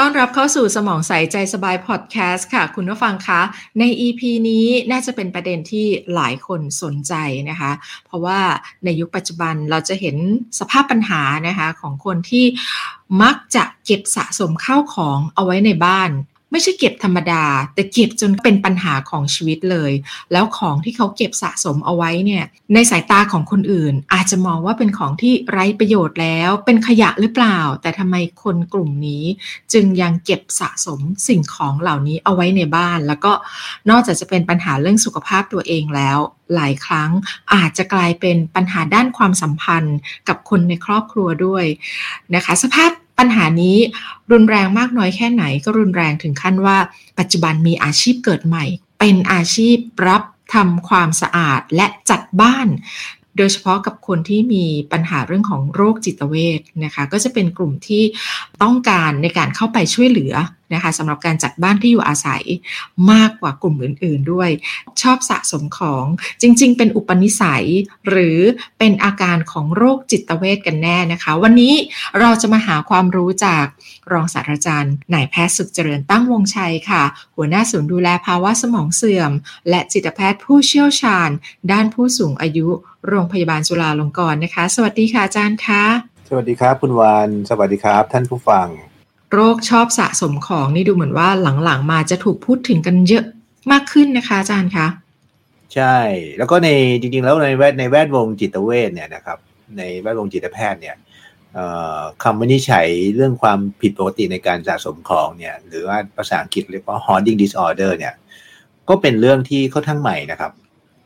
ต้อนรับเข้าสู่สมองใสใจสบายพอดแคสต์ค่ะคุณผู้ฟังคะใน EP นี้น่าจะเป็นประเด็นที่หลายคนสนใจนะคะเพราะว่าในยุคปัจจุบันเราจะเห็นสภาพปัญหานะคะของคนที่มักจะเก็บสะสมข้าวของเอาไว้ในบ้านไม่ใช่เก็บธรรมดาแต่เก็บจนเป็นปัญหาของชีวิตเลยแล้วของที่เขาเก็บสะสมเอาไว้เนี่ยในสายตาของคนอื่นอาจจะมองว่าเป็นของที่ไร้ประโยชน์แล้วเป็นขยะหรือเปล่าแต่ทำไมคนกลุ่มนี้จึงยังเก็บสะสมสิ่งของเหล่านี้เอาไว้ในบ้านแล้วก็นอกจากจะเป็นปัญหาเรื่องสุขภาพตัวเองแล้วหลายครั้งอาจจะกลายเป็นปัญหาด้านความสัมพันธ์กับคนในครอบครัวด้วยนะคะสภาพปัญหานี้รุนแรงมากน้อยแค่ไหนก็รุนแรงถึงขั้นว่าปัจจุบันมีอาชีพเกิดใหม่เป็นอาชีพรับทำความสะอาดและจัดบ้านโดยเฉพาะกับคนที่มีปัญหาเรื่องของโรคจิตเวชนะคะก็จะเป็นกลุ่มที่ต้องการในการเข้าไปช่วยเหลือนะคะสำหรับการจัดบ้านที่อยู่อาศัยมากกว่ากลุ่มอื่นๆด้วยชอบสะสมของจริงๆเป็นอุปนิสัยหรือเป็นอาการของโรคจิตเวชกันแน่นะคะวันนี้เราจะมาหาความรู้จากรองศาสตราจารย์นายแพทย์สุขเจริญตั้งวงศ์ชัยค่ะหัวหน้าศูนย์ดูแลภาวะสมองเสื่อมและจิตแพทย์ผู้เชี่ยวชาญด้านผู้สูงอายุโรงพยาบาลจุฬาลงกรณ์นะคะสวัสดีค่ะอาจารย์ค่ะสวัสดีครับคุณวรรณสวัสดีครับท่านผู้ฟังโรคชอบสะสมของนี่ดูเหมือนว่าหลังๆมาจะถูกพูดถึงกันเยอะมากขึ้นนะคะอาจารย์คะใช่แล้วก็ในจริงๆแล้วในแวดวงจิตเวชเนี่ยนะครับในแวดวงจิตแพทย์เนี่ยคำวินิจฉัยเรื่องความผิดปกติในการสะสมของเนี่ยหรือว่าภาษาอังกฤษเรียกว่า Hoarding Disorder เนี่ยก็เป็นเรื่องที่ค่อนข้างใหม่นะครับ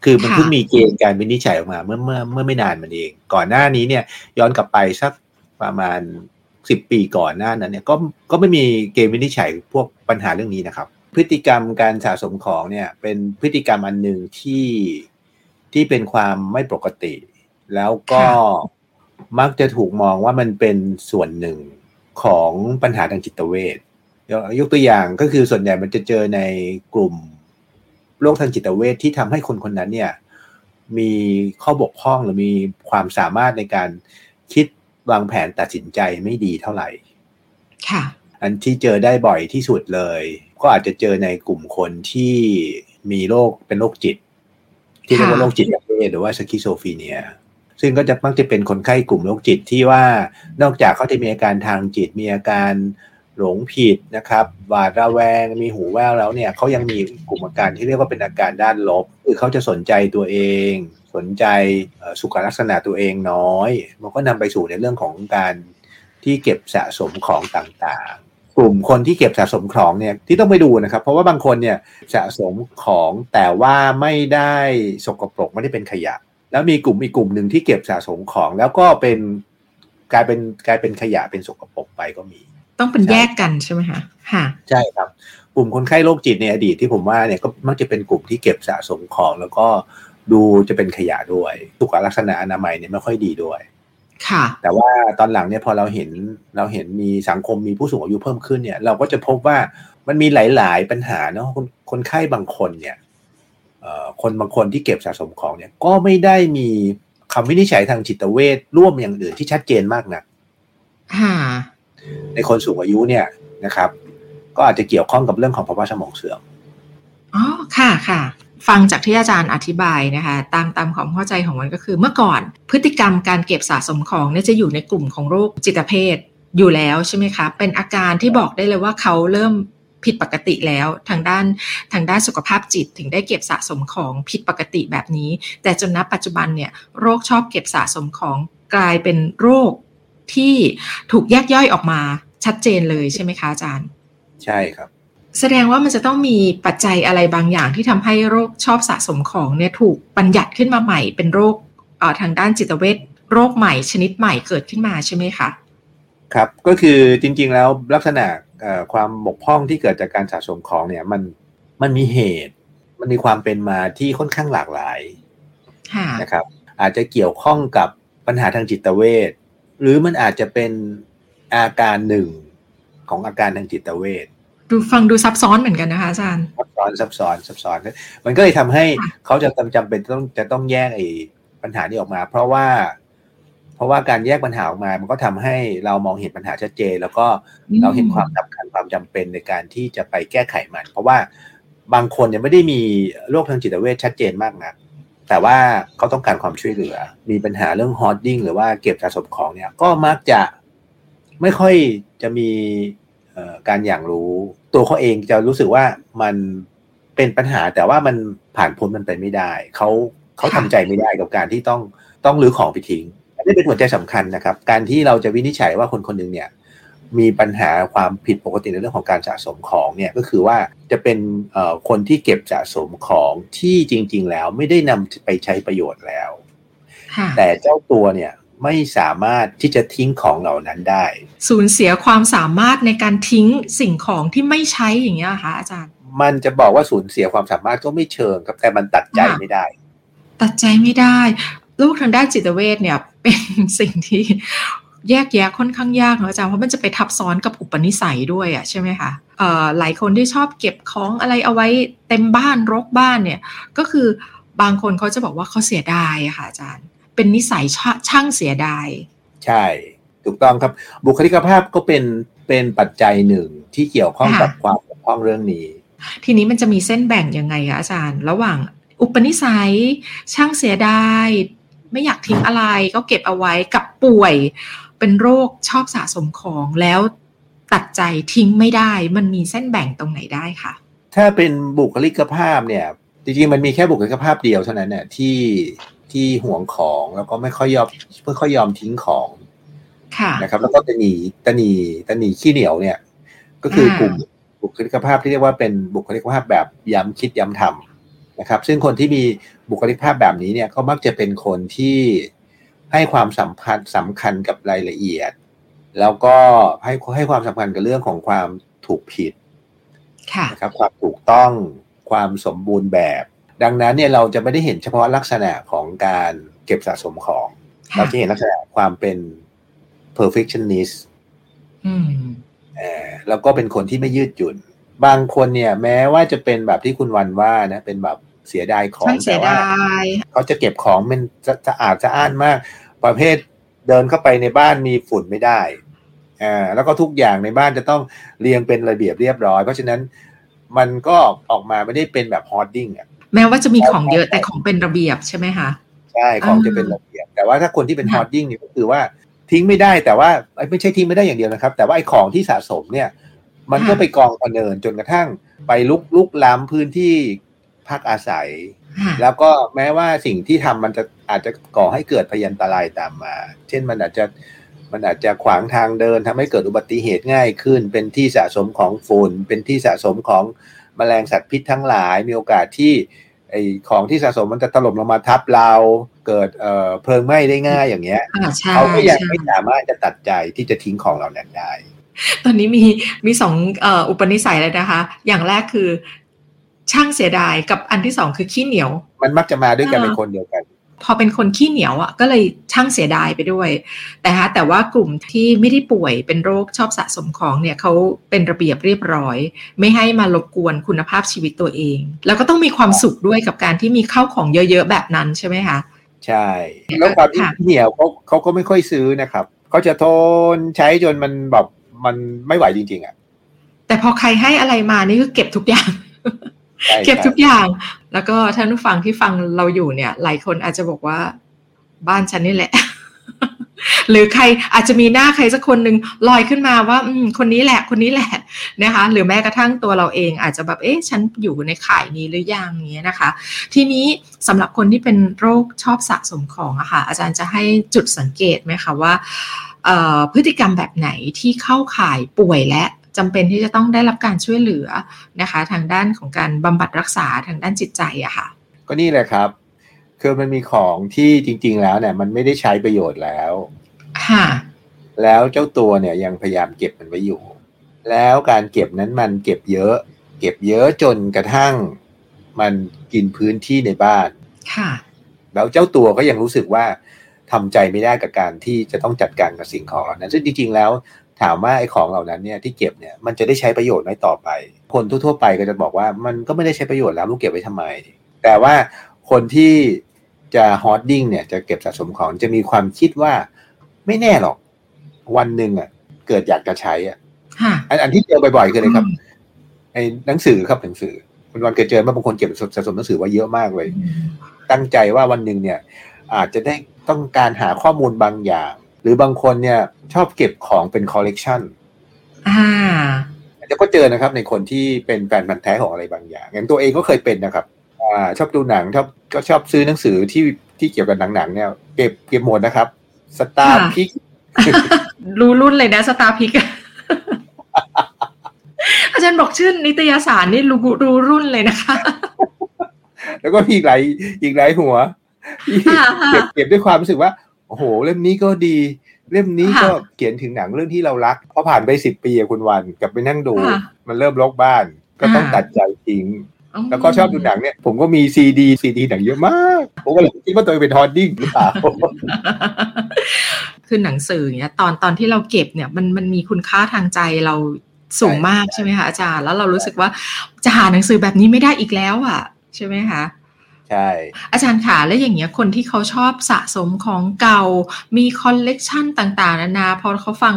คือมันเพิ่งมีเกณฑ์การวินิจฉัยออกมาเมื่อไม่นานมานี้เองก่อนหน้านี้เนี่ยย้อนกลับไปสักประมาณ10 ปีก่อนหน้านั้นเนี่ยก็ไม่มีเกณฑ์วินิจฉัยพวกปัญหาเรื่องนี้นะครับพฤติกรรมการสะสมของเนี่ยเป็นพฤติกรรมอันหนึ่งที่เป็นความไม่ปกติแล้วก็มักจะถูกมองว่ามันเป็นส่วนหนึ่งของปัญหาทางจิตเวชยกตัวอย่างก็คือส่วนใหญ่มันจะเจอในกลุ่มโรคทางจิตเวชที่ทำให้คนคนนั้นเนี่ยมีข้อบกพร่องหรือมีความสามารถในการคิดวางแผนตัดสินใจไม่ดีเท่าไหร่ค่ะอันที่เจอได้บ่อยที่สุดเลยก็อาจจะเจอในกลุ่มคนที่มีโรคเป็นโรคจิตที่เรียกว่าโรคจิตหรือว่าสคิโซฟีเนียซึ่งก็จะมักจะเป็นคนไข้กลุ่มโรคจิตที่ว่านอกจากเขาจะมีอาการทางจิตมีอาการหลงผิดนะครับหวาดระแวงมีหูแว่วแล้วเนี่ยเขายังมีกลุ่มอาการที่เรียกว่าเป็นอาการด้านลบคือเขาจะสนใจตัวเองสนใจสุขลักษณะตัวเองน้อยมันก็นำไปสู่ในเรื่องของการที่เก็บสะสมของต่างๆกลุ่มคนที่เก็บสะสมของเนี่ยที่ต้องไปดูนะครับเพราะว่าบางคนเนี่ยสะสมของแต่ว่าไม่ได้สกปรกไม่ได้เป็นขยะแล้วมีอีกกลุ่มนึงที่เก็บสะสมของแล้วก็เป็นกลายเป็นขยะเป็นสกปรกไปก็มีต้องเป็นแยกกันใช่ไหมคะค่ะใช่ครับกลุ่มคนไข้โรคจิตในอดีตที่ผมว่าเนี่ยก็มักจะเป็นกลุ่มที่เก็บสะสมของแล้วก็ดูจะเป็นขยะด้วยสุขลักษณะอนามัยเนี่ยไม่ค่อยดีด้วยค่ะแต่ว่าตอนหลังเนี่ยพอเราเห็นมีสังคมมีผู้สูงอายุเพิ่มขึ้นเนี่ยเราก็จะพบว่ามันมีหลายๆปัญหาเนาะคนไข้บางคนเนี่ยคนบางคนที่เก็บสะสมของเนี่ยก็ไม่ได้มีคำวินิจฉัยทางจิตเวชร่วมอย่างอื่นที่ชัดเจนมากนะค่ะในคนสูงอายุเนี่ยนะครับก็อาจจะเกี่ยวข้องกับเรื่องของภาวะสมองเสื่อมอ๋อค่ะค่ะฟังจากที่อาจารย์อธิบายนะคะตามความเข้าใจของมันก็คือเมื่อก่อนพฤติกรรมการเก็บสะสมของเนี่ยจะอยู่ในกลุ่มของโรคจิตเภทอยู่แล้วใช่ไหมคะเป็นอาการที่บอกได้เลยว่าเขาเริ่มผิดปกติแล้วทางด้านสุขภาพจิตถึงได้เก็บสะสมของผิดปกติแบบนี้แต่จนนับปัจจุบันเนี่ยโรคชอบเก็บสะสมของกลายเป็นโรคที่ถูกแยกย่อยออกมาชัดเจนเลยใช่ไหมคะอาจารย์ใช่ครับแสดงว่ามันจะต้องมีปัจจัยอะไรบางอย่างที่ทำให้โรคชอบสะสมของเนี่ยถูกบัญญัติขึ้นมาใหม่เป็นโรคทางด้านจิตเวชโรคใหม่ชนิดใหม่เกิดขึ้นมาใช่ไหมคะครับก็คือจริงๆแล้วลักษณะความบกพร่องที่เกิดจากการสะสมของเนี่ยมันมีเหตุมันมีความเป็นมาที่ค่อนข้างหลากหลายนะครับอาจจะเกี่ยวข้องกับปัญหาทางจิตเวชหรือมันอาจจะเป็นอาการหนึ่งของอาการทางจิตเวช ดูฟังดูซับซ้อนเหมือนกันนะคะอาจารย์ซับซ้อนมันก็เลยทำให้เขาจะจำเป็นจะต้องแยกไอ้ปัญหานี้ออกมาเพราะว่าการแยกปัญหาออกมามันก็ทำให้เรามองเห็นปัญหาชัดเจนแล้วก็เราเห็นความสำคัญความจำเป็นในการที่จะไปแก้ไขมันเพราะว่าบางคนยังไม่ได้มีโรคทางจิตเวชชัดเจนมากนักแต่ว่าเขาต้องการความช่วยเหลือมีปัญหาเรื่อง hoarding หรือว่าเก็บสะสมของเนี่ยก็มักจะไม่ค่อยจะมีการอย่างรู้ตัวเขาเองจะรู้สึกว่ามันเป็นปัญหาแต่ว่ามันผ่านพ้นมันไปไม่ได้เขาทำใจไม่ได้กับการที่ต้องรื้อของไปทิ้งอันนี้เป็นหัวใจสำคัญนะครับการที่เราจะวินิจฉัยว่าคนๆนึงเนี่ยมีปัญหาความผิดปกติในเรื่องของการสะสมของเนี่ยก็คือว่าจะเป็นคนที่เก็บสะสมของที่จริงๆแล้วไม่ได้นำไปใช้ประโยชน์แล้วแต่เจ้าตัวเนี่ยไม่สามารถที่จะทิ้งของเหล่านั้นได้สูญเสียความสามารถในการทิ้งสิ่งของที่ไม่ใช้อย่างเงี้ยค่ะอาจารย์มันจะบอกว่าสูญเสียความสามารถก็ไม่เชิงครับแต่มันตัดใจไม่ได้โรคทางด้านจิตเวชเนี่ยเป็นสิ่งที่แยกแยะค่อนข้างยากเนาะอาจารย์เพราะมันจะไปทับซ้อนกับอุปนิสัยด้วยอ่ะใช่ไหมคะหลายคนที่ชอบเก็บของอะไรเอาไว้เต็มบ้านรกบ้านเนี่ยก็คือบางคนเขาจะบอกว่าเขาเสียดายค่ะอาจารย์เป็นนิสัยช่างเสียดายใช่ถูกต้องครับบุคลิกภาพก็เป็นปัจจัยหนึ่งที่เกี่ยวข้องกับความเกี่ยวข้องเรื่องนี้ทีนี้มันจะมีเส้นแบ่งยังไงคะอาจารย์ระหว่างอุปนิสัยช่างเสียดายไม่อยากทิ้งอะไรก็เก็บเอาไว้กับป่วยเป็นโรคชอบสะสมของแล้วตัดใจทิ้งไม่ได้มันมีเส้นแบ่งตรงไหนได้คะถ้าเป็นบุคลิกภาพเนี่ยจริงๆมันมีแค่บุคลิกภาพเดียวเท่านั้นเนี่ยที่ห่วงของแล้วก็ไม่ค่อยยอมทิ้งของนะครับแล้วก็ตะหนีขี้เหนียวเนี่ยก็คือกลุ่มบุคลิกภาพที่เรียกว่าเป็นบุคลิกภาพแบบย้ำคิดย้ำทำนะครับซึ่งคนที่มีบุคลิกภาพแบบนี้เนี่ยก็มักจะเป็นคนที่ให้ความสำคัญกับรายละเอียดแล้วก็ให้ความสำคัญกับเรื่องของความถูกผิดนะครับความถูกต้องความสมบูรณ์แบบดังนั้นเนี่ยเราจะไม่ได้เห็นเฉพาะลักษณะของการเก็บสะสมของเราจะเห็นลักษณะความเป็น perfectionist แล้วก็เป็นคนที่ไม่ยืดหยุ่นบางคนเนี่ยแม้ว่าจะเป็นแบบที่คุณวันว่านะเป็นแบบเสียดายของแต่ว่าเขาจะเก็บของมันจะอาจจะอ้านมากประเภทเดินเข้าไปในบ้านมีฝุ่นไม่ได้แล้วก็ทุกอย่างในบ้านจะต้องเรียงเป็นระเบียบเรียบร้อยเพราะฉะนั้นมันก็ออกมาไม่ได้เป็นแบบ hoarding อ่ะแม้ว่าจะมีของเยอะแต่ของเป็นระเบียบใช่ไหมคะใช่ของจะเป็นระเบียบแต่ว่าถ้าคนที่เป็น hoarding เนี่ยก็คือว่าทิ้งไม่ได้แต่ว่าไม่ใช่ทิ้งไม่ได้อย่างเดียวนะครับแต่ว่าไอ้ของที่สะสมเนี่ยมันก็ไปกองประเนินจนกระทั่งไปลุกล้ำพื้นที่พักอาศัยแล้วก็แม้ว่าสิ่งที่ทำมันจะอาจจะก่อให้เกิดพยันตรายตามมาเช่นมันอาจจะขวางทางเดินทำให้เกิดอุบัติเหตุง่ายขึ้นเป็นที่สะสมของฝุ่นเป็นที่สะสมของแมลงสัตว์พิษทั้งหลายมีโอกาสที่ไอ้ของที่สะสมมันจะถล่มลงมาทับเราเกิดเพลิงไหม้ได้ง่ายอย่างเงี้ยเขาก็ยังไม่สามารถจะตัดใจที่จะทิ้งของเหล่านั้นได้ตอนนี้มีสองอุปนิสัยเลยนะคะอย่างแรกคือช่างเสียดายกับอันที่สองคือขี้เหนียวมันมักจะมาด้วยกันเป็นคนเดียวกันพอเป็นคนขี้เหนียวอ่ะก็เลยช่างเสียดายไปด้วยแต่ว่ากลุ่มที่ไม่ได้ป่วยเป็นโรคชอบสะสมของเนี่ยเขาเป็นระเบียบเรียบร้อยไม่ให้มารบกวนคุณภาพชีวิตตัวเองแล้วก็ต้องมีความสุขด้วยกับการที่มีข้าวของเยอะๆแบบนั้นใช่ไหมคะใช่แล้วความขี้เหนียวเขาก็ไม่ค่อยซื้อนะครับเขาจะทนใช้จนมันแบบมันไม่ไหวจริงๆอ่ะแต่พอใครให้อะไรมานี่ก็เก็บทุกอย่าง เก็บทุกอย่างแล้วก็ท่านผู้ฟังที่ฟังเราอยู่เนี่ยหลายคนอาจจะบอกว่าบ้านฉันนี่แหละ หรือใครอาจจะมีหน้าใครสักคนนึงลอยขึ้นมาว่าคนนี้แหละนะคะหรือแม้กระทั่งตัวเราเองอาจจะแบบเอ๊ะฉันอยู่ในข่ายนี้หรือยังเงี้ยนะคะทีนี้สำหรับคนที่เป็นโรคชอบสะสมของอะค่ะอาจารย์จะให้จุดสังเกตไหมคะว่าพฤติกรรมแบบไหนที่เข้าข่ายป่วยและจำเป็นที่จะต้องได้รับการช่วยเหลือนะคะทางด้านของการบำบัดรักษาทางด้านจิตใจอะค่ะก็นี่แหละครับคือมันมีของที่จริงๆแล้วเนี่ยมันไม่ได้ใช้ประโยชน์แล้วค่ะแล้วเจ้าตัวเนี่ยยังพยายามเก็บมันไว้อยู่แล้วการเก็บนั้นมันเก็บเยอะจนกระทั่งมันกินพื้นที่ในบ้านค่ะแล้วเจ้าตัวก็ยังรู้สึกว่าทำใจไม่ได้กับการที่จะต้องจัดการกับสิ่งของเหล่านั้นซึ่งจริงๆแล้ว ถามว่าไอ้ของเหล่านั้นเนี่ยที่เก็บเนี่ยมันจะได้ใช้ประโยชน์ไหมต่อไปคนทั่วๆไปก็จะบอกว่ามันก็ไม่ได้ใช้ประโยชน์แล้วลูกเก็บไว้ทำไมแต่ว่าคนที่จะ hoarding เนี่ยจะเก็บสะสมของจะมีความคิดว่าไม่แน่หรอกวันหนึ่งอ่ะเกิดอยากจะใช้อ่ะอันที่เจอบ่อยๆคืออะไรครับไอ้หนังสือครับหนังสือคุณวันเคยเจอว่าบางคนเก็บสะสมหนังสือไว้เยอะมากเลยตั้งใจว่าวันหนึ่งเนี่ยอาจจะได้ต้องการหาข้อมูลบางอย่างหรือบางคนเนี่ยชอบเก็บของเป็นคอลเลกชันแล้วก็เจอนะครับในคนที่เป็นแฟนพันธุ์แท้ของอะไรบางอย่างอย่างตัวเองก็เคยเป็นนะครับชอบดูหนังชอบซื้อหนังสือที่เกี่ยวกับหนังเนี่ยเก็บหมดนะครับสตาร์พิกรู้รุ่นเลยนะสตาร์พิกอาจารย์บอกชื่อนิตยสารนี่รู้รุ่นเลยนะคะแล้วก็มีอีกหลายหัวเก็บด้วยความรู้สึกว่าโอ้โหเล่มนี้ก็ดีเล่มนี้ก็เขียนถึงหนังเรื่องที่เรารักพอผ่านไป10ปีคุณวันกลับไปนั่งดูมันเริ่มรกบ้านก็ต้องตัดใจทิ้งแล้วก็ชอบดูหนังเนี่ยผมก็มีซีดีหนังเยอะมากผมก็เลยคิดว่าตัวเองเป็น hoarding หรือเปล่าคือหนังสือเนี่ยตอนที่เราเก็บเนี่ยมันมีคุณค่าทางใจเราสูงมากใช่ไหมคะอาจารย์แล้วเรารู้สึกว่าจะหาหนังสือแบบนี้ไม่ได้อีกแล้วอ่ะใช่ไหมคะใช่อาจารย์ค่ะแล้วอย่างเงี้ยคนที่เขาชอบสะสมของเก่ามีคอลเลกชันต่างๆนานาพอเขาฟัง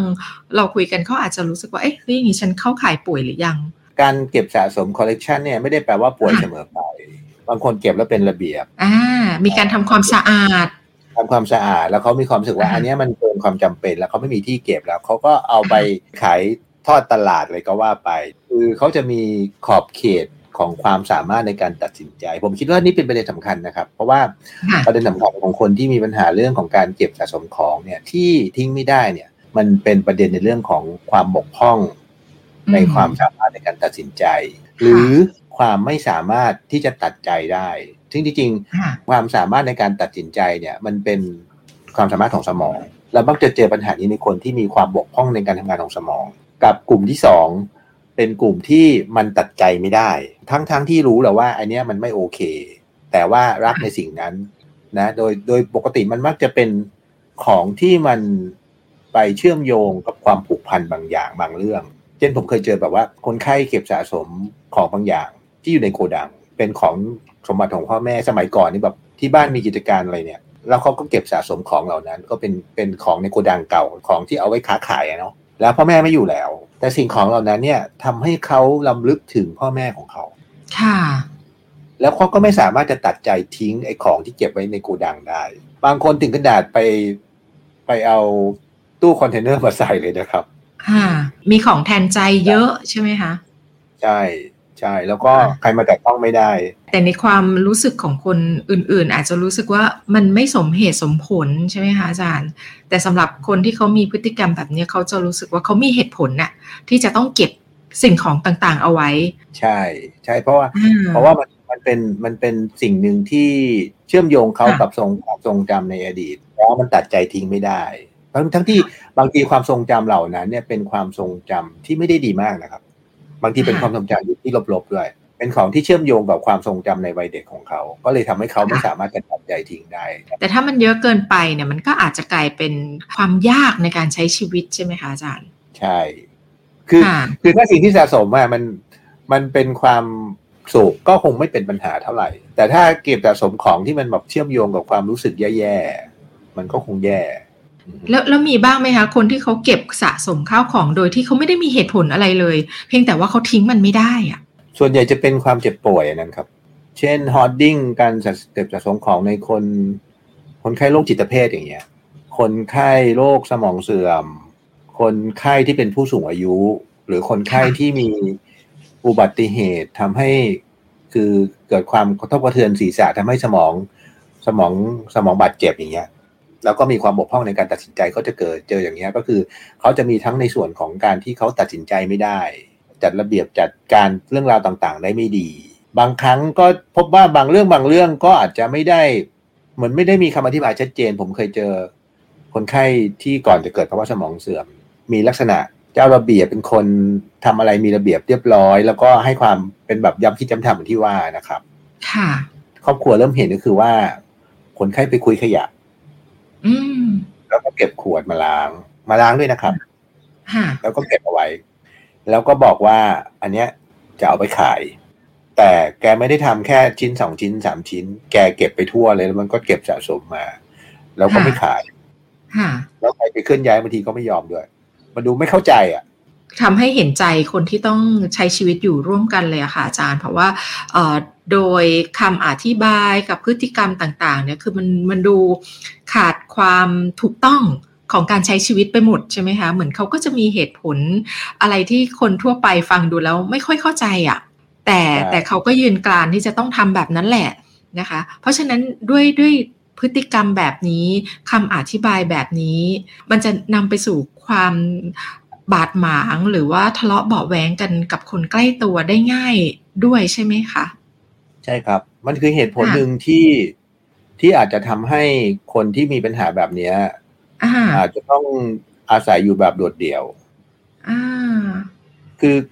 เราคุยกันเขาอาจจะรู้สึกว่าเอ๊ะอย่างงี้ฉันเข้าข่ายป่วยหรือยังการเก็บสะสมคอลเลกชันเนี่ยไม่ได้แปลว่าป่วยเสมอไปบางคนเก็บแล้วเป็นระเบียบมีการทำความสะอาดแล้วเขามีความรู้สึกว่าอันนี้มันเกินความจำเป็นแล้วเขาไม่มีที่เก็บแล้วเขาก็เอาไปขายทอดตลาดอะไรก็ว่าไปคือเขาจะมีขอบเขตของความสามารถในการตัดสินใจผมคิดว่านี่เป็นประเด็นสำคัญนะครับเพราะว่าประเด็นสำคัญของคนที่มีปัญหาเรื่องของการเก็บสะสมของเนี่ยที่ทิ้งไม่ได้เนี่ยมันเป็นประเด็นในเรื่องของความบกพร่องในความสามารถในการตัดสินใจหรือความไม่สามารถที่จะตัดใจได้ซึ่งจริงๆความสามารถในการตัดสินใจเนี่ยมันเป็นความสามารถของสมองเรามักจะเจอปัญหานี้ในคนที่มีความบกพร่องในการทำงานของสมองกับกลุ่มที่สองเป็นกลุ่มที่มันตัดใจไม่ได้ทั้งที่รู้แหละว่าอันนี้มันไม่โอเคแต่ว่ารักในสิ่งนั้นนะโดยปกติมันมักจะเป็นของที่มันไปเชื่อมโยงกับความผูกพันบางอย่างบางเรื่องเช่นผมเคยเจอแบบว่าคนไข้เก็บสะสมของบางอย่างที่อยู่ในโกดังเป็นของสมบัติของพ่อแม่สมัยก่อนนี่แบบที่บ้านมีกิจการอะไรเนี่ยแล้วเขาก็เก็บสะสมของเหล่านั้นก็เป็นของในโกดังเก่าของที่เอาไว้ค้าขายเนาะแล้วพ่อแม่ไม่อยู่แล้วแต่สิ่งของเหล่านั้นเนี่ยทำให้เขารำลึกถึงพ่อแม่ของเขาค่ะแล้วเขาก็ไม่สามารถจะตัดใจทิ้งไอ้ของที่เก็บไว้ในโกดังได้บางคนถึงกระดาษไปเอาตู้คอนเทนเนอร์มาใส่เลยนะครับค่ะมีของแทนใจเยอะใช่ไหมคะใช่ใช่แล้วก็ใครมาแตะต้องไม่ได้แต่ในความรู้สึกของคนอื่นๆอาจจะรู้สึกว่ามันไม่สมเหตุสมผลใช่ไหมคะอาจารย์แต่สำหรับคนที่เขามีพฤติกรรมแบบนี้เขาจะรู้สึกว่าเขามีเหตุผลน่ะที่จะต้องเก็บสิ่งของต่างๆเอาไว้ใช่ใช่เพราะว่ามันเป็นสิ่งหนึ่งที่เชื่อมโยงเขากับทรงจำในอดีตแล้วมันตัดใจทิ้งไม่ได้ทั้งที่บางทีความทรงจำเหล่านั้นเนี่ยเป็นความทรงจำที่ไม่ได้ดีมากนะครับบางทีเป็นความทรงจำที่ลบๆด้วยเป็นของที่เชื่อมโยงกับความทรงจำในวัยเด็กของเขาก็เลยทำให้เขาไม่สามารถจะตัดใจทิ้งได้แต่ถ้ามันเยอะเกินไปเนี่ยมันก็อาจจะกลายเป็นความยากในการใช้ชีวิตใช่ไหมคะอาจารย์ใช่คือถ้าสิ่งที่สะสมอะมันเป็นความสุขก็คงไม่เป็นปัญหาเท่าไหร่แต่ถ้าเก็บสะสมของที่มันแบบเชื่อมโยงกับความรู้สึกแย่ๆมันก็คงแย่แล้วมีบ้างไหมคะคนที่เขาเก็บสะสมข้าวของโดยที่เขาไม่ได้มีเหตุผลอะไรเลยเพียงแต่ว่าเขาทิ้งมันไม่ได้อะส่วนใหญ่จะเป็นความเจ็บป่วยนั่นครับเช่น hoarding การเก็บสะสมของในคนไข้โรคจิตเภทอย่างเงี้ยคนไข้โรคสมองเสื่อมคนไข้ที่เป็นผู้สูงอายุหรือคนไข้ที่มีอุบัติเหตุทำให้คือเกิดความกระทบกระเทือนศีรษะทำให้สมองบาดเจ็บอย่างเงี้ยแล้วก็มีความบกพร่องในการตัดสินใจก็จะเจออย่างนี้ก็คือเขาจะมีทั้งในส่วนของการที่เขาตัดสินใจไม่ได้จัดระเบียบจัดการเรื่องราวต่างๆได้ไม่ดีบางครั้งก็พบว่าบางเรื่องก็อาจจะไม่ได้เหมือนไม่ได้มีคำอธิบายชัดเจนผมเคยเจอคนไข้ที่ก่อนจะเกิดภาวะสมองเสื่อมมีลักษณะเจ้าระเบียบเป็นคนทำอะไรมีระเบียบเรียบร้อยแล้วก็ให้ความเป็นแบบย้ำคิดย้ำทำเหมือนที่ว่านะครับค่ะครอบครัวเริ่มเห็นก็คือว่าคนไข้ไปคุยขยะแล้วก็เก็บขวดมาล้างด้วยนะครับ แล้วก็เก็บเอาไว้แล้วก็บอกว่าอันเนี้ยจะเอาไปขายแต่แกไม่ได้ทำแค่ชิ้น2ชิ้น3ชิ้นแกเก็บไปทั่วเลยแล้วมันก็เก็บสะสมมาแล้วก็ไม่ขายแล้วใครไปเคลื่อนย้ายบางทีก็ไม่ยอมด้วยมันดูไม่เข้าใจอ่ะทำให้เห็นใจคนที่ต้องใช้ชีวิตอยู่ร่วมกันเลยอะค่ะอาจารย์เพราะว่าโดยคำอธิบายกับพฤติกรรมต่างๆเนี่ยคือมันดูขาดความถูกต้องของการใช้ชีวิตไปหมดใช่ไหมคะเหมือนเขาก็จะมีเหตุผลอะไรที่คนทั่วไปฟังดูแล้วไม่ค่อยเข้าใจอ่ะแต่เขาก็ยืนกรานที่จะต้องทำแบบนั้นแหละนะคะเพราะฉะนั้นด้วยพฤติกรรมแบบนี้คำอธิบายแบบนี้มันจะนำไปสู่ความบาดหมางหรือว่าทะเลาะเบาะแว้งกันกับคนใกล้ตัวได้ง่ายด้วยใช่ไหมคะใช่ครับมันคือเหตุผลหนึ่งที่อาจจะทำให้คนที่มีปัญหาแบบนี้อาจจะต้องอาศัยอยู่แบบโดดเดี่ยว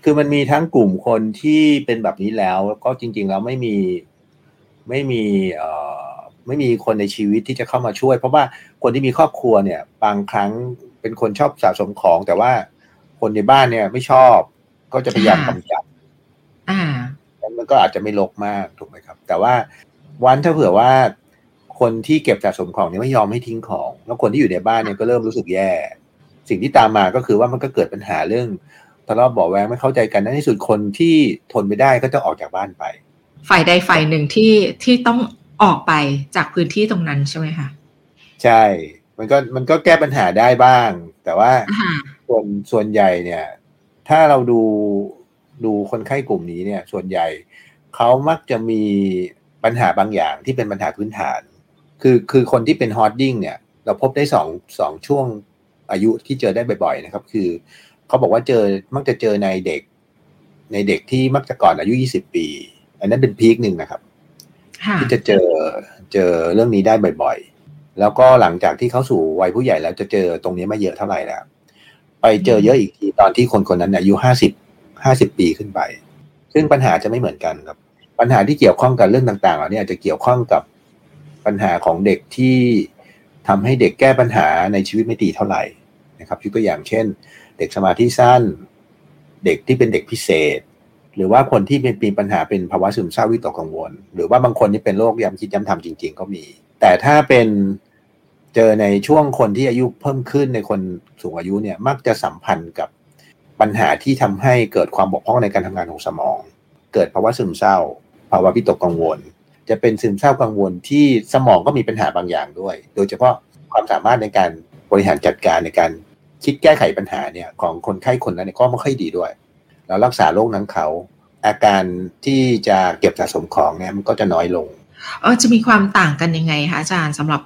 คือมันมีทั้งกลุ่มคนที่เป็นแบบนี้แล้วก็จริงๆแล้วไม่มีคนในชีวิตที่จะเข้ามาช่วยเพราะว่าคนที่มีครอบครัวเนี่ยบางครั้งเป็นคนชอบสะสมของแต่ว่าคนในบ้านเนี่ยไม่ชอบก็จะพยายามกำจัดมันก็อาจจะไม่รกมากถูกไหมครับแต่ว่าวันถ้าเผื่อว่าคนที่เก็บสะสมของเนี่ยไม่ยอมให้ทิ้งของแล้วคนที่อยู่ในบ้านเนี่ยก็เริ่มรู้สึกแย่สิ่งที่ตามมาก็คือว่ามันก็เกิดปัญหาเรื่องทะเลาะเบาะแว้งไม่เข้าใจกันในที่สุดคนที่ทนไม่ได้ก็จะออกจากบ้านไปฝ่ายใดฝ่ายหนึ่งที่ต้องออกไปจากพื้นที่ตรงนั้นใช่ไหมคะใช่มันก็แก้ปัญหาได้บ้างแต่ว่าส่วนใหญ่เนี่ยถ้าเราดูคนไข้กลุ่มนี้เนี่ยส่วนใหญ่เขามักจะมีปัญหาบางอย่างที่เป็นปัญหาพื้นฐานคือคนที่เป็น hoarding เนี่ยเราพบได้สองช่วงอายุที่เจอได้บ่อยๆนะครับคือเขาบอกว่ามักจะเจอในเด็กที่มักจะก่อนอายุ20ปีอันนั้นเป็นพีคหนึ่งนะครับที่จะเจอเรื่องนี้ได้บ่อยๆแล้วก็หลังจากที่เขาสู่วัยผู้ใหญ่แล้วจะเจอตรงนี้ไม่เยอะเท่าไหร่แล้วไปเจอเยอะอีกทีตอนที่คนนั้นอายุ50ปีขึ้นไปซึ่งปัญหาจะไม่เหมือนกันครับปัญหาที่เกี่ยวข้องกับเรื่องต่างๆเหล่านี้อาจจะเกี่ยวข้องกับปัญหาของเด็กที่ทำให้เด็กแก้ปัญหาในชีวิตไม่ดีเท่าไหร่นะครับยกตัวอย่างเช่นเด็กสมาธิสั้นเด็กที่เป็นเด็กพิเศษหรือว่าคนที่มีปัญหาเป็นภาวะซึมเศร้าวิตกกังวลหรือว่าบางคนที่เป็นโรคย้ำคิดย้ำทำจริงๆก็มีแต่ถ้าเป็นเจอในช่วงคนที่อายุเพิ่มขึ้นในคนสูงอายุเนี่ยมักจะสัมพันธ์กับปัญหาที่ทำให้เกิดความบกพร่องในการทำงานของสมองเกิดภาวะซึมเศร้าภาวะวิตกกังวลจะเป็นซึมเศร้ากังวลที่สมองก็มีปัญหาบางอย่างด้วยโดยเฉพาะความสามารถในการบริหารจัดการในการคิดแก้ไขปัญหาเนี่ยของคนไข้คนนั้นก็ไม่ค่อยดีด้วยแล้วรักษาโรคนั้นเขาอาการที่จะเก็บสะสมของเนี่ยมันก็จะน้อยลงจะมีความต่างกันยังไงคะอาจารย์สำหรับ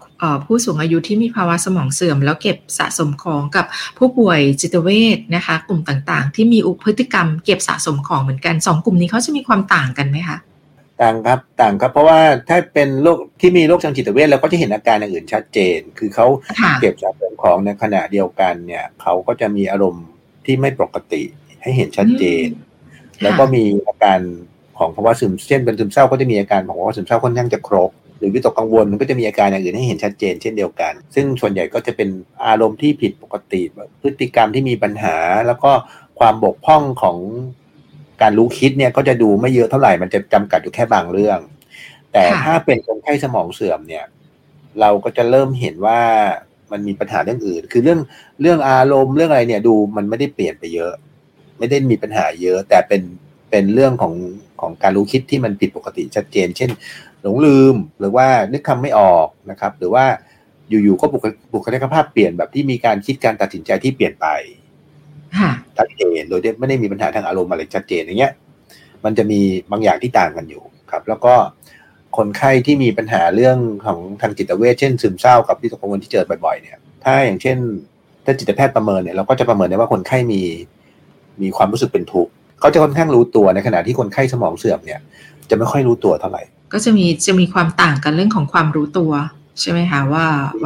ผู้สูงอายุที่มีภาวะสมองเสื่อมแล้วเก็บสะสมของกับผู้ป่วยจิตเวชนะคะกลุ่มต่างๆที่มีพฤติกรรมเก็บสะสมของเหมือนกันสองกลุ่มนี้เขาจะมีความต่างกันไหมคะต่างครับเพราะว่าถ้าเป็นโรคที่มีโรคทางจิตเวชเราก็จะเห็นอาการอย่างอื่นชัดเจนคือเขาเก็บสะสมของในขณะเดียวกันเนี่ยเขาก็จะมีอารมณ์ที่ไม่ปกติให้เห็นชัดเจนแล้วก็มีอาการของภาวะซึมเศร้าเช่นเป็นซึมเศร้าก็จะมีอาการของภาวะซึมเศร้าค่อนข้างจะครบหรือวิตกกังวลมันก็จะมีอาการอย่างอื่นให้เห็นชัดเจนเช่นเดียวกันซึ่งส่วนใหญ่ก็จะเป็นอารมณ์ที่ผิดปกติพฤติกรรมที่มีปัญหาแล้วก็ความบกพร่องของการรู้คิดเนี่ยก็จะดูไม่เยอะเท่าไหร่มันจะจำกัดอยู่แค่บางเรื่องแต่ถ้าเป็นคนไข้สมองเสื่อมเนี่ยเราก็จะเริ่มเห็นว่ามันมีปัญหาเรื่องอื่นคือเรื่องอารมณ์เรื่องอะไรเนี่ยดูมันไม่ได้เปลี่ยนไปเยอะไม่ได้มีปัญหาเยอะแต่เป็นเรื่องของการรู้คิดที่มันผิดปกติชัดเจนเช่นหลงลืมหรือว่านึกคำไม่ออกนะครับหรือว่าอยู่ๆก็บุคลิกภาพเปลี่ยนแบบที่มีการคิดการตัดสินใจที่เปลี่ยนไปชัดเจนโดยไม่ได้มีปัญหาทางอารมณ์อะไรชัดเจนอย่างเงี้ยมันจะมีบางอย่างที่ต่างกันอยู่ครับแล้วก็คนไข้ที่มีปัญหาเรื่องของทางจิตเวชเช่นซึมเศร้ากับที่กังวลที่เจอบ่อยๆเนี่ยถ้าอย่างเช่นถ้าจิตแพทย์ประเมินเนี่ยเราก็จะประเมินได้ว่าคนไข้มีความรู้สึกเป็นทุกข์เขาจะค่อนข้างรู้ตัวในขณะที่คนไข้สมองเสื่อมเนี่ยจะไม่ค่อยรู้ตัวเท่าไหร่ก็จะมีความต่างกันเรื่องของความรู้ตัวใช่ไหมคะว่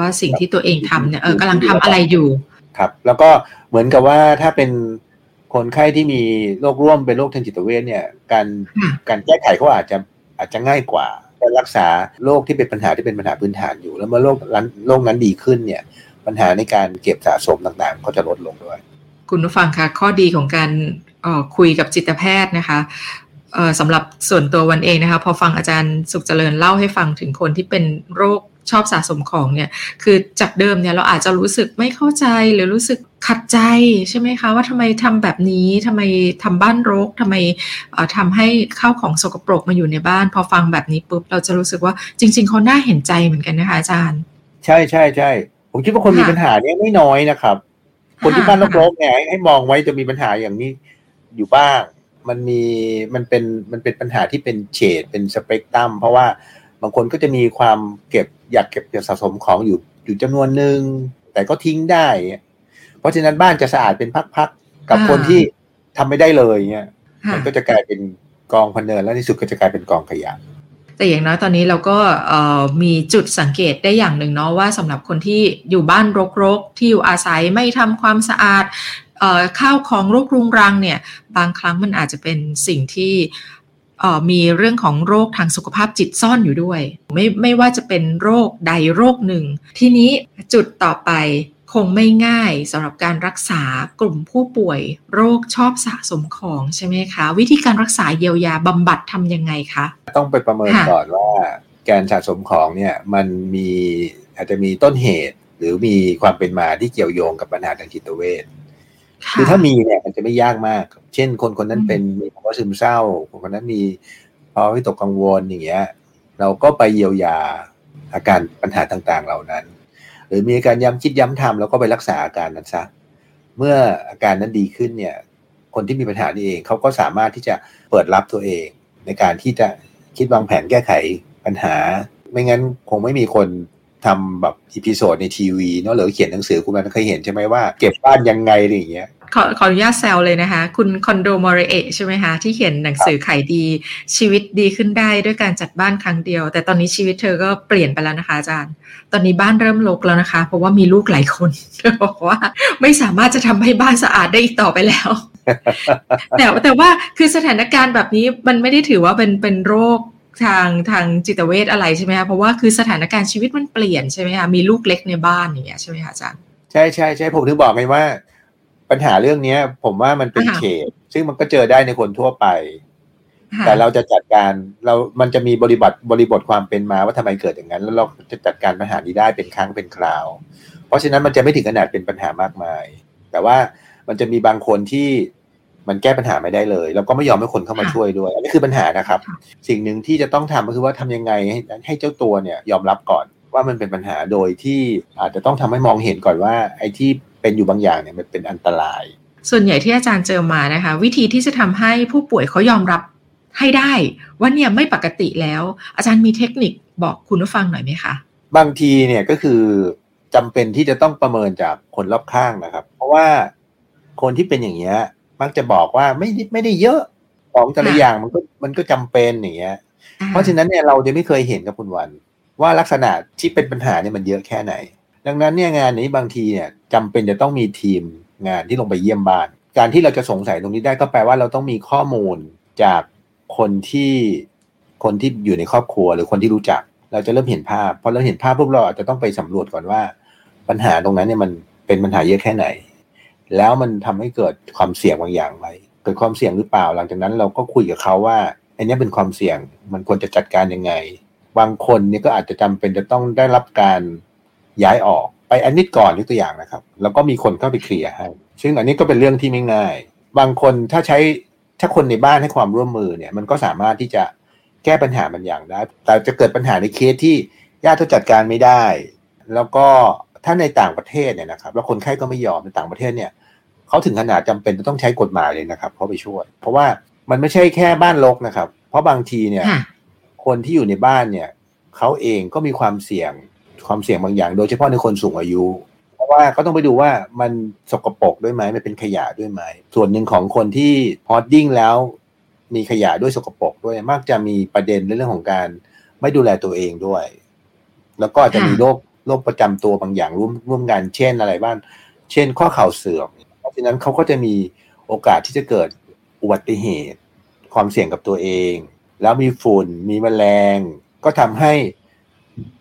าสิ่งที่ตัวเองทำเนี่ยกำลังทำอะไรอยู่ครับแล้วก็เหมือนกับว่าถ้าเป็นคนไข้ที่มีโรคร่วมเป็นโรคทางจิตเวชเนี่ยการแก้ไขเขาอาจจะง่ายกว่าการรักษาโรคที่เป็นปัญหาพื้นฐานอยู่แล้วเมื่อโรคนั้นดีขึ้นเนี่ยปัญหาในการเก็บสะสมต่างๆก็จะลดลงด้วย คุณผู้ฟังคะข้อดีของการคุยกับจิตแพทย์นะคะสำหรับส่วนตัววันเองนะคะพอฟังอาจารย์สุขเจริญเล่าให้ฟังถึงคนที่เป็นโรคชอบสะสมของเนี่ยคือจากเดิมเนี่ยเราอาจจะรู้สึกไม่เข้าใจหรือรู้สึกขัดใจใช่ไหมคะว่าทำไมทำแบบนี้ทำไมทำบ้านรกทำไมทำให้ข้าวของสกปรกมาอยู่ในบ้านพอฟังแบบนี้ปุ๊บเราจะรู้สึกว่าจริงๆเขาน่าเห็นใจเหมือนกันนะคะอาจารย์ใช่ใช่ใช่ผมคิดว่าคนมีปัญหาเนี่ยไม่น้อยนะครับคนที่บ้านรกๆเนี่ยให้มองไว้จะมีปัญหาอย่างนี้อยู่บ้างมันเป็นปัญหาที่เป็นเฉดเป็นสเปกตรัมเพราะว่าบางคนก็จะมีความอยากเก็บสะสมของอยู่จำนวนหนึ่งแต่ก็ทิ้งได้เพราะฉะนั้นบ้านจะสะอาดเป็นพักๆกับคนที่ทำไม่ได้เลยเนี่ยมันก็จะกลายเป็นกองพะเนินแล้วที่สุดก็จะกลายเป็นกองขยะแต่อย่างน้อยตอนนี้เราก็มีจุดสังเกตได้อย่างหนึ่งเนาะว่าสำหรับคนที่อยู่บ้านรกๆที่อยู่อาศัยไม่ทำความสะอาดข้าวของรกรุงรังเนี่ยบางครั้งมันอาจจะเป็นสิ่งที่มีเรื่องของโรคทางสุขภาพจิตซ่อนอยู่ด้วยไม่ว่าจะเป็นโรคใดโรคหนึ่งทีนี้จุดต่อไปคงไม่ง่ายสำหรับการรักษากลุ่มผู้ป่วยโรคชอบสะสมของใช่ไหมคะวิธีการรักษาเยียวยาบำบัดทำยังไงคะต้องไปประเมินก่อนว่าการสะสมของเนี่ยมันมีอาจจะมีต้นเหตุหรือมีความเป็นมาที่เกี่ยวโยงกับปัญหาทางจิตเวชคือถ้ามีเนี่ยมันจะไม่ยากมากเช่นคนคนนั้นเป็นมีภาวะซึมเศร้าคนคนนั้นมีภาวะวิตกกังวลอย่างเงี้ยเราก็ไปเยียวยาอาการปัญหาต่างๆเหล่านั้นหรือมีอาการย้ำคิดย้ำทำแล้วก็ไปรักษาอาการนั้นซะเมื่ออาการนั้นดีขึ้นเนี่ยคนที่มีปัญหานี้เองเขาก็สามารถที่จะเปิดรับตัวเองในการที่จะคิดวางแผนแก้ไขปัญหาไม่งั้นคงไม่มีคนทำแบบอีพิโซดในทีวีเนาะหรือเขียนหนังสือคุณมันเคยเห็นใช่ไหมว่าเก็บบ้านยังไงอะไรอย่างเงี้ยขออนุญาตแซวเลยนะคะคุณคอนโดมอริเอะใช่ไหมคะที่เขียนหนังสือขายดีชีวิตดีขึ้นได้ด้วยการจัดบ้านครั้งเดียวแต่ตอนนี้ชีวิตเธอก็เปลี่ยนไปแล้วนะคะอาจารย์ตอนนี้บ้านเริ่มรกแล้วนะคะเพราะว่ามีลูกหลายคนเธอบอกว่าไม่สามารถจะทำให้บ้านสะอาดได้อีกต่อไปแล้ว แต่ว่าคือสถานการณ์แบบนี้มันไม่ได้ถือว่าเป็นโรคทางจิตเวชอะไรใช่ไหมคะเพราะว่าคือสถานการณ์ชีวิตมันเปลี่ยนใช่ไหมคะมีลูกเล็กในบ้านอย่างเงี้ยใช่ไหมคะอาจารย์ใช่ใช่ใช่ผมถึงบอกไงว่าปัญหาเรื่องนี้ผมว่ามันเป็นเขตซึ่งมันก็เจอได้ในคนทั่วไปแต่เราจะจัดการมันจะมีบริบทความเป็นมาว่าทำไมเกิดอย่างนั้นแล้วเราจะจัดการปัญหานี้ได้เป็นครั้งเป็นคราวเพราะฉะนั้นมันจะไม่ถึงขนาดเป็นปัญหามากมายแต่ว่ามันจะมีบางคนที่มันแก้ปัญหาไม่ได้เลยเราก็ไม่ยอมให้คนเข้ามาช่วยด้วยอันนี้คือปัญหานะครับสิ่งหนึ่งที่จะต้องทำก็คือว่าทำยังไงให้เจ้าตัวเนี่ยยอมรับก่อนว่ามันเป็นปัญหาโดยที่อาจจะต้องทำให้มองเห็นก่อนว่าไอ้ที่เป็นอยู่บางอย่างเนี่ยมันเป็นอันตรายส่วนใหญ่ที่อาจารย์เจอมานะคะวิธีที่จะทำให้ผู้ป่วยเขายอมรับให้ได้ว่าเนี่ยไม่ปกติแล้วอาจารย์มีเทคนิคบอกคุณผู้ฟังหน่อยไหมคะบางทีเนี่ยก็คือจำเป็นที่จะต้องประเมินจากคนรอบข้างนะครับเพราะว่าคนที่เป็นอย่างเงี้ยมักจะบอกว่าไม่ได้เยอะของแต่ละอย่างมันก็จำเป็นอย่างเงี้ยเพราะฉะนั้นเนี่ยเราจะไม่เคยเห็นกับคุณวันว่าลักษณะที่เป็นปัญหาเนี่ยมันเยอะแค่ไหนดังนั้นเนี่ยงานนี้บางทีเนี่ยจำเป็นจะต้องมีทีมงานที่ลงไปเยี่ยมบ้านการที่เราจะสงสัยตรงนี้ได้ก็แปลว่าเราต้องมีข้อมูลจากคนที่อยู่ในครอบครัวหรือคนที่รู้จักเราจะเริ่มเห็นภาพพอเราเห็นภาพปุ๊บเราอาจจะต้องไปสำรวจก่อนว่าปัญหาตรงนั้นเนี่ยมันเป็นปัญหาเยอะแค่ไหนแล้วมันทำให้เกิดความเสี่ยงบางอย่างไหมเกิดความเสี่ยงหรือเปล่าหลังจากนั้นเราก็คุยกับเขาว่าอันนี้เป็นความเสี่ยงมันควรจะจัดการยังไงบางคนนี่ก็อาจจะจำเป็นจะต้องได้รับการย้ายออกไปอันนี้ก่อนยกตัวอย่างนะครับแล้วก็มีคนเข้าไปเคลียร์ให้ซึ่งอันนี้ก็เป็นเรื่องที่ไม่ง่ายบางคนถ้าคนในบ้านให้ความร่วมมือเนี่ยมันก็สามารถที่จะแก้ปัญหาบางอย่างได้แต่จะเกิดปัญหาในเคสที่ญาติจัดการไม่ได้แล้วก็ถ้าในต่างประเทศเนี่ยนะครับแล้วคนไข้ก็ไม่ยอมในต่างประเทศเนี่ยเขาถึงขนาดจำเป็นจะต้องใช้กฎหมายเลยนะครับเขาไปช่วยเพราะว่ามันไม่ใช่แค่บ้านรกนะครับเพราะบางทีเนี่ยคนที่อยู่ในบ้านเนี่ยเขาเองก็มีความเสี่ยงบางอย่างโดยเฉพาะในคนสูงอายุเพราะว่าเขาต้องไปดูว่ามันสกปรกด้วยไหมมันเป็นขยะด้วยไหมส่วนหนึ่งของคนที่hoardingแล้วมีขยะด้วยสกปรกด้วยมักจะมีประเด็นในเรื่องของการไม่ดูแลตัวเองด้วยแล้วก็จะมีโรคประจำตัวบางอย่างร่วมกันเช่นอะไรบ้างเช่นข้อเข่าเสื่อมเพราะฉะนั้นเขาก็จะมีโอกาสที่จะเกิดอุบัติเหตุความเสี่ยงกับตัวเองแล้วมีฝุ่นมีแมลงก็ทำให้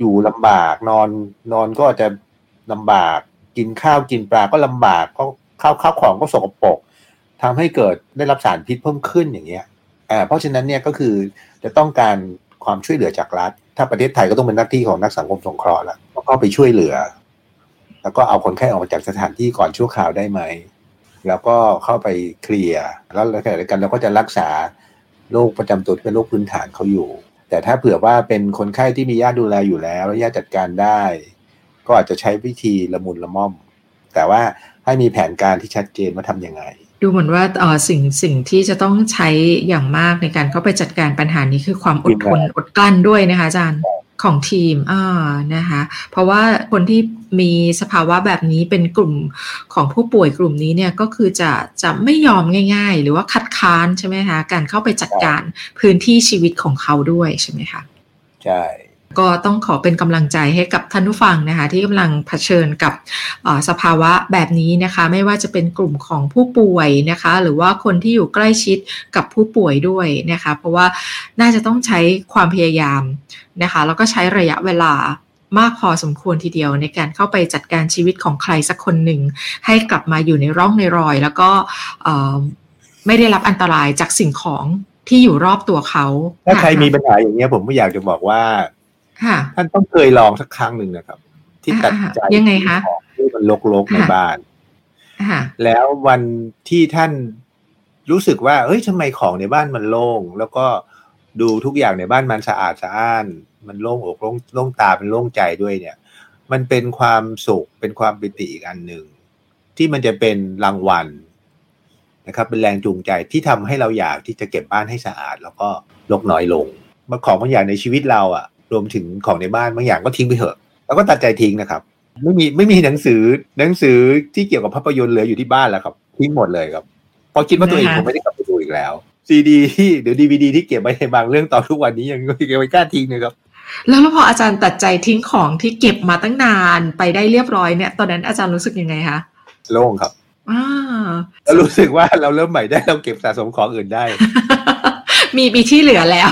อยู่ลำบากนอนก็อาจจะลำบากกินข้าวกินปลาก็ลำบากก็ ข้าวของก็สกปรกทำให้เกิดได้รับสารพิษเพิ่มขึ้นอย่างเงี้ยเพราะฉะนั้นเนี่ยก็คือจะต้องการความช่วยเหลือจากรัฐถ้าประเทศไทยก็ต้องเป็นหน้าที่ของนักสังคมสงเคราะห์แล้วก็ไปช่วยเหลือแล้วก็เอาคนไข้ออกจากสถานที่ก่อนชั่วคราวได้ไหมแล้วก็เข้าไปเคลียร์แล้วในขณะเดียวกันเราก็จะรักษาโรคประจำตัวที่เป็นโรคพื้นฐานเขาอยู่แต่ถ้าเผื่อว่าเป็นคนไข้ที่มีญาติดูแลอยู่แล้วและญาติจัดการได้ก็อาจจะใช้วิธีละมุนละม่อมแต่ว่าให้มีแผนการที่ชัดเจนว่าทำยังไงดูเหมือนว่าสิ่งที่จะต้องใช้อย่างมากในการเข้าไปจัดการปัญหานี้คือความอดทนอดกลั้นด้วยนะคะอาจารย์ของทีมนะคะเพราะว่าคนที่มีสภาวะแบบนี้เป็นกลุ่มของผู้ป่วยกลุ่มนี้เนี่ยก็คือจะไม่ยอมง่ายๆหรือว่าคัดค้านใช่ไหมคะการเข้าไปจัดการพื้นที่ชีวิตของเขาด้วยใช่ไหมคะใช่ก็ต้องขอเป็นกำลังใจให้กับท่านผู้ฟังนะคะที่กำลังเผชิญกับสภาวะแบบนี้นะคะไม่ว่าจะเป็นกลุ่มของผู้ป่วยนะคะหรือว่าคนที่อยู่ใกล้ชิดกับผู้ป่วยด้วยนะคะเพราะว่าน่าจะต้องใช้ความพยายามนะคะแล้วก็ใช้ระยะเวลามากพอสมควรทีเดียวในการเข้าไปจัดการชีวิตของใครสักคนหนึ่งให้กลับมาอยู่ในร่องในรอยแล้วก็ไม่ได้รับอันตรายจากสิ่งของที่อยู่รอบตัวเขาถ้าใครมีปัญหาอย่างเงี้ยผมก็อยากจะบอกว่าท่านต้องเคยลองสักครั้งหนึ่งนะครับที่ตัดใจยังไงคะที่มันรกๆในบ้านแล้ววันที่ท่านรู้สึกว่าเฮ้ยทำไมของในบ้านมันโล่งแล้วก็ดูทุกอย่างในบ้านมันสะอาดสะอ้านมันโล่งอกโล่งตาเป็นโล่งใจด้วยเนี่ยมันเป็นความสุขเป็นความปิติอีกอันหนึ่งที่มันจะเป็นรางวัลนะครับเป็นแรงจูงใจที่ทำให้เราอยากที่จะเก็บบ้านให้สะอาดแล้วก็รกน้อยลงบางของบางอย่างในชีวิตเราอ่ะรวมถึงของในบ้านบางอย่างก็ทิ้งไปเถอะแล้วก็ตัดใจทิ้งนะครับไม่มีหนังสือที่เกี่ยวกับภาพยนตร์เหลืออยู่ที่บ้านแล้วครับทิ้งหมดเลยครับพอคิดว่าตัวเองคงไม่ได้กลับไปดูอีกแล้วซีดีที่หรือดีวีดีที่เก็บไว้ในบางเรื่องตอนทุกวันนี้ยังไม่กล้าทิ้งเลยครับแล้วพออาจารย์ตัดใจทิ้งของที่เก็บมาตั้งนานไปได้เรียบร้อยเนี่ยตอนนั้นอาจารย์รู้สึกยังไงคะโล่งครับแล้วรู้สึกว่าเราเริ่มใหม่ได้เราเก็บสะสมของอื่นได้ มีที่เหลือแล้ว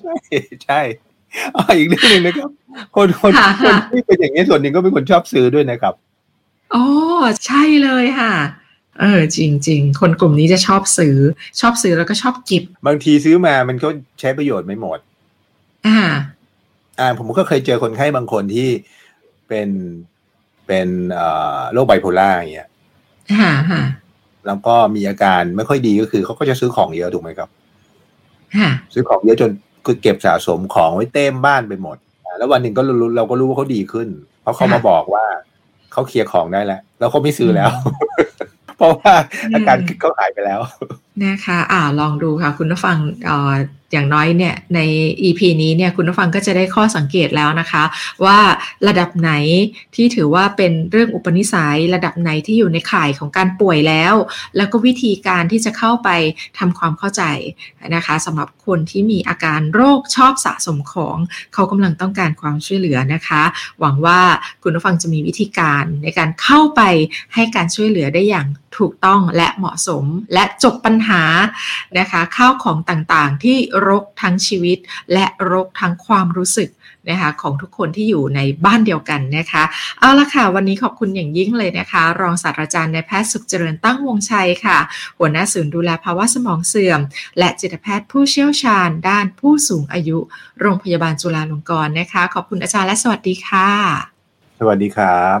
ใช่อีกเรื่องนึงนะครับคนที่เป็นอย่างนี้ส่วนหนึ่งก็เป็นคนชอบซื้อด้วยนะครับอ๋อใช่เลยค่ะจริงๆคนกลุ่มนี้จะชอบซื้อแล้วก็ชอบเก็บบางทีซื้อมามันก็ใช้ประโยชน์ไม่หมดผมก็เคยเจอคนไข้บางคนที่เป็นโรคไบโพล่าอย่างเงี้ยแล้วก็มีอาการไม่ค่อยดีก็คือเขาก็จะซื้อของเยอะถูกไหมครับซื้อของเยอะจนคือเก็บสะสมของไว้เต็มบ้านไปหมดแล้ววันหนึ่งก็เราก็รู้ว่าเขาดีขึ้นเพราะเขามาบอกว่าเขาเคลียร์ของได้แล้วแล้วเขาไม่ซื้อแล้ว เพราะว่าอาการเขาหายไปแล้วนะคะลองดูค่ะคุณผู้ฟังอย่างน้อยเนี่ยใน EP นี้เนี่ยคุณผู้ฟังก็จะได้ข้อสังเกตแล้วนะคะว่าระดับไหนที่ถือว่าเป็นเรื่องอุปนิสัยระดับไหนที่อยู่ในข่ายของการป่วยแล้วก็วิธีการที่จะเข้าไปทำความเข้าใจนะคะสำหรับคนที่มีอาการโรคชอบสะสมของเขากำลังต้องการความช่วยเหลือนะคะหวังว่าคุณผู้ฟังจะมีวิธีการในการเข้าไปให้การช่วยเหลือได้อย่างถูกต้องและเหมาะสมและจบปัญหานะคะข้าวของต่างๆที่รกทั้งชีวิตและรกทั้งความรู้สึกนะคะของทุกคนที่อยู่ในบ้านเดียวกันนะคะเอาละค่ะวันนี้ขอบคุณอย่างยิ่งเลยนะคะรองศาสตราจารย์นายแพทย์สุขเจริญตั้งวงชัยค่ะหัวหน้าศูนย์ดูแลภาวะสมองเสื่อมและจิตแพทย์ผู้เชี่ยวชาญด้านผู้สูงอายุโรงพยาบาลจุฬาลงกรณ์นะคะขอบคุณอาจารย์และสวัสดีค่ะสวัสดีครับ